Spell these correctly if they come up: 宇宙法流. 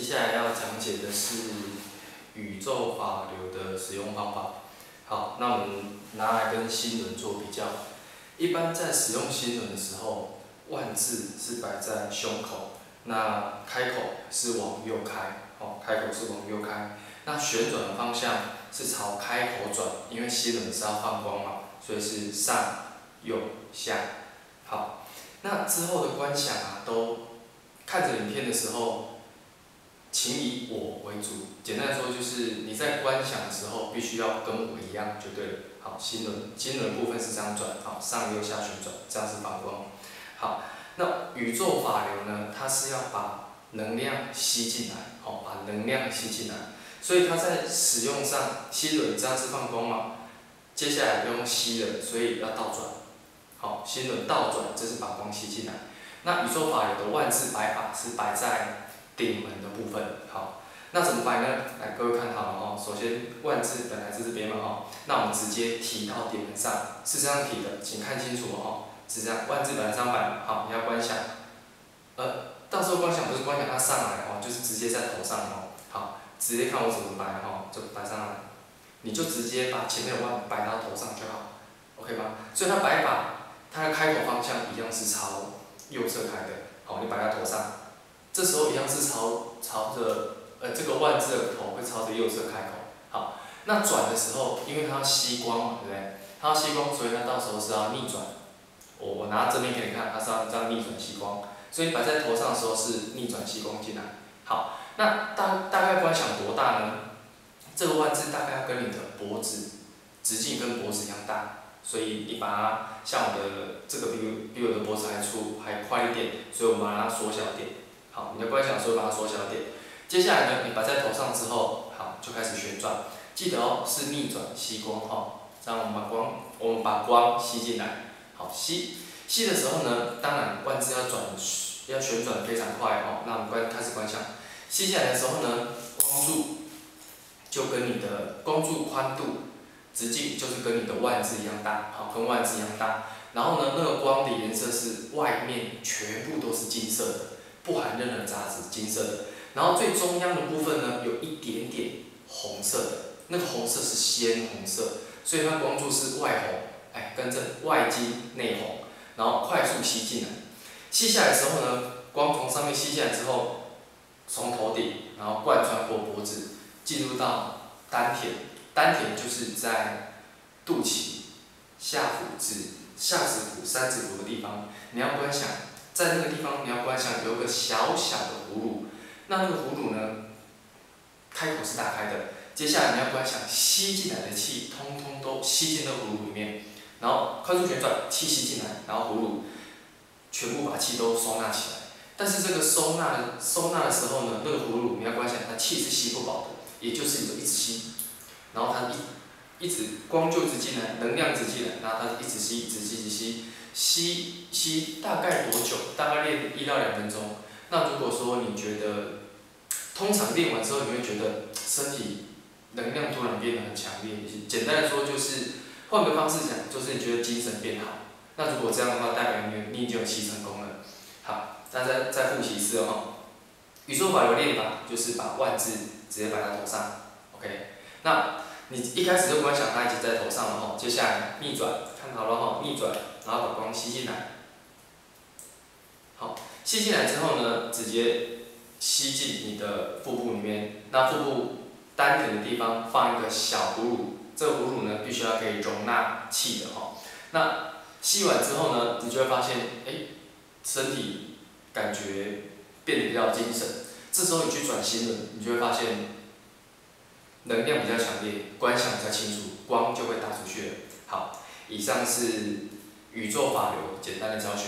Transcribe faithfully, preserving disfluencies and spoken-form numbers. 接下来要讲解的是宇宙法流的使用方法。好，那我们拿来跟心轮做比较。一般在使用心轮的时候，万字是摆在胸口，那开口是往右开，哦，开口是往右开。那旋转的方向是朝开口转，因为心轮是要放光嘛，所以是上、右、下。好，那之后的观想啊，都看着影片的时候。 请以我为主，简单说就是你在观想的时候必须要跟我一样就对了。好，心轮心轮部分是这样转，好，上右下旋转，这样是放光。好，那宇宙法流呢？它是要把能量吸进来，好，把能量吸进来。所以它在使用上，心轮这样是放光嘛？接下来不用吸了，所以要倒转。好，心轮倒转，这是把光吸进来。那宇宙法流的万字摆法是摆在 顶门的部分，好，那怎么摆呢？来，各位看好了哦。首先，万字本来是这边嘛哦，那我们直接提到顶门上，是这样提的，请看清楚哦，是这样，万字本来上摆，好，你要观想，呃，到时候观想不是观想它上来哦，就是直接在头上哦，好，直接看我怎么摆哦，就摆上来，你就直接把前面的万摆到头上就好 ，OK 吧？所以它摆法，它的开口方向一样是朝右侧开的，好，你摆在头上。 这时候一样是朝朝着呃这个万字的头会朝着右侧开口，好，那转的时候，因为它要吸光嘛，对不对？它要吸光，所以它到时候是要逆转。我我拿这边给你看，它是要这样逆转吸光，所以摆在头上的时候是逆转吸光进来。好，那大大概观想多大呢？这个万字大概要跟你的脖子直径跟脖子一样大，所以你把它像我的这个比我比我的脖子还粗还宽一点，所以我们把它缩小一点。 好，你的观想的时候把它缩小点。接下来呢，你摆在头上之后，好，就开始旋转。记得哦，是逆转吸光哦。这样我们把光，我们把光吸进来。好，吸吸的时候呢，当然万字要转，要旋转非常快哦。那我们观开始观想，吸进来的时候呢，光柱就跟你的光柱宽度、直径就是跟你的万字一样大，好，跟万字一样大。然后呢，那个光的颜色是外面全部都是金色的。 不含任何杂质，金色的。然后最中央的部分呢，有一点点红色的，那个红色是鲜红色，所以它光柱是外红，哎，跟着外金内红，然后快速吸进来。吸下来的时候呢，光从上面吸进来之后，从头顶，然后贯穿过脖子，进入到丹田。丹田就是在肚脐、下腹至下指骨、三指骨的地方，你要观想。 在那个地方，你要观想有个小小的葫芦，那那个葫芦呢，开口是打开的。接下来你要观想吸进来的气，通通都吸进那葫芦里面，然后快速旋转，气吸进来，然后葫芦全部把气都收纳起来。但是这个收纳收纳的时候呢，那个葫芦你要观想它气是吸不饱的，也就是你就一直吸，然后它一一直光就一直进来，能量一直进来，然后它一直吸，一直吸，一直吸。 吸吸大概多久？大概练一到两分钟。那如果说你觉得，通常练完之后你会觉得身体能量突然变得很强烈，简单的说就是换个方式讲，就是你觉得精神变好。那如果这样的话，代表你你已经有吸成功了。好，大家再再复习一次哦。宇宙法流练法就是把万字直接摆在头上 ，OK。那你一开始就观想它已经在头上了哦，接下来逆转，看好了哦，逆转。 然后把光吸进来，好，吸进来之后呢，直接吸进你的腹部里面。那腹部丹田的地方放一个小葫芦，这个葫芦呢必须要可以容纳气的哈。那吸完之后呢，你就会发现，哎，身体感觉变得比较精神。这时候你去转心轮，你就会发现能量比较强烈，观想比较清楚，光就会打出去了。好，以上是 宇宙法流简单的教学。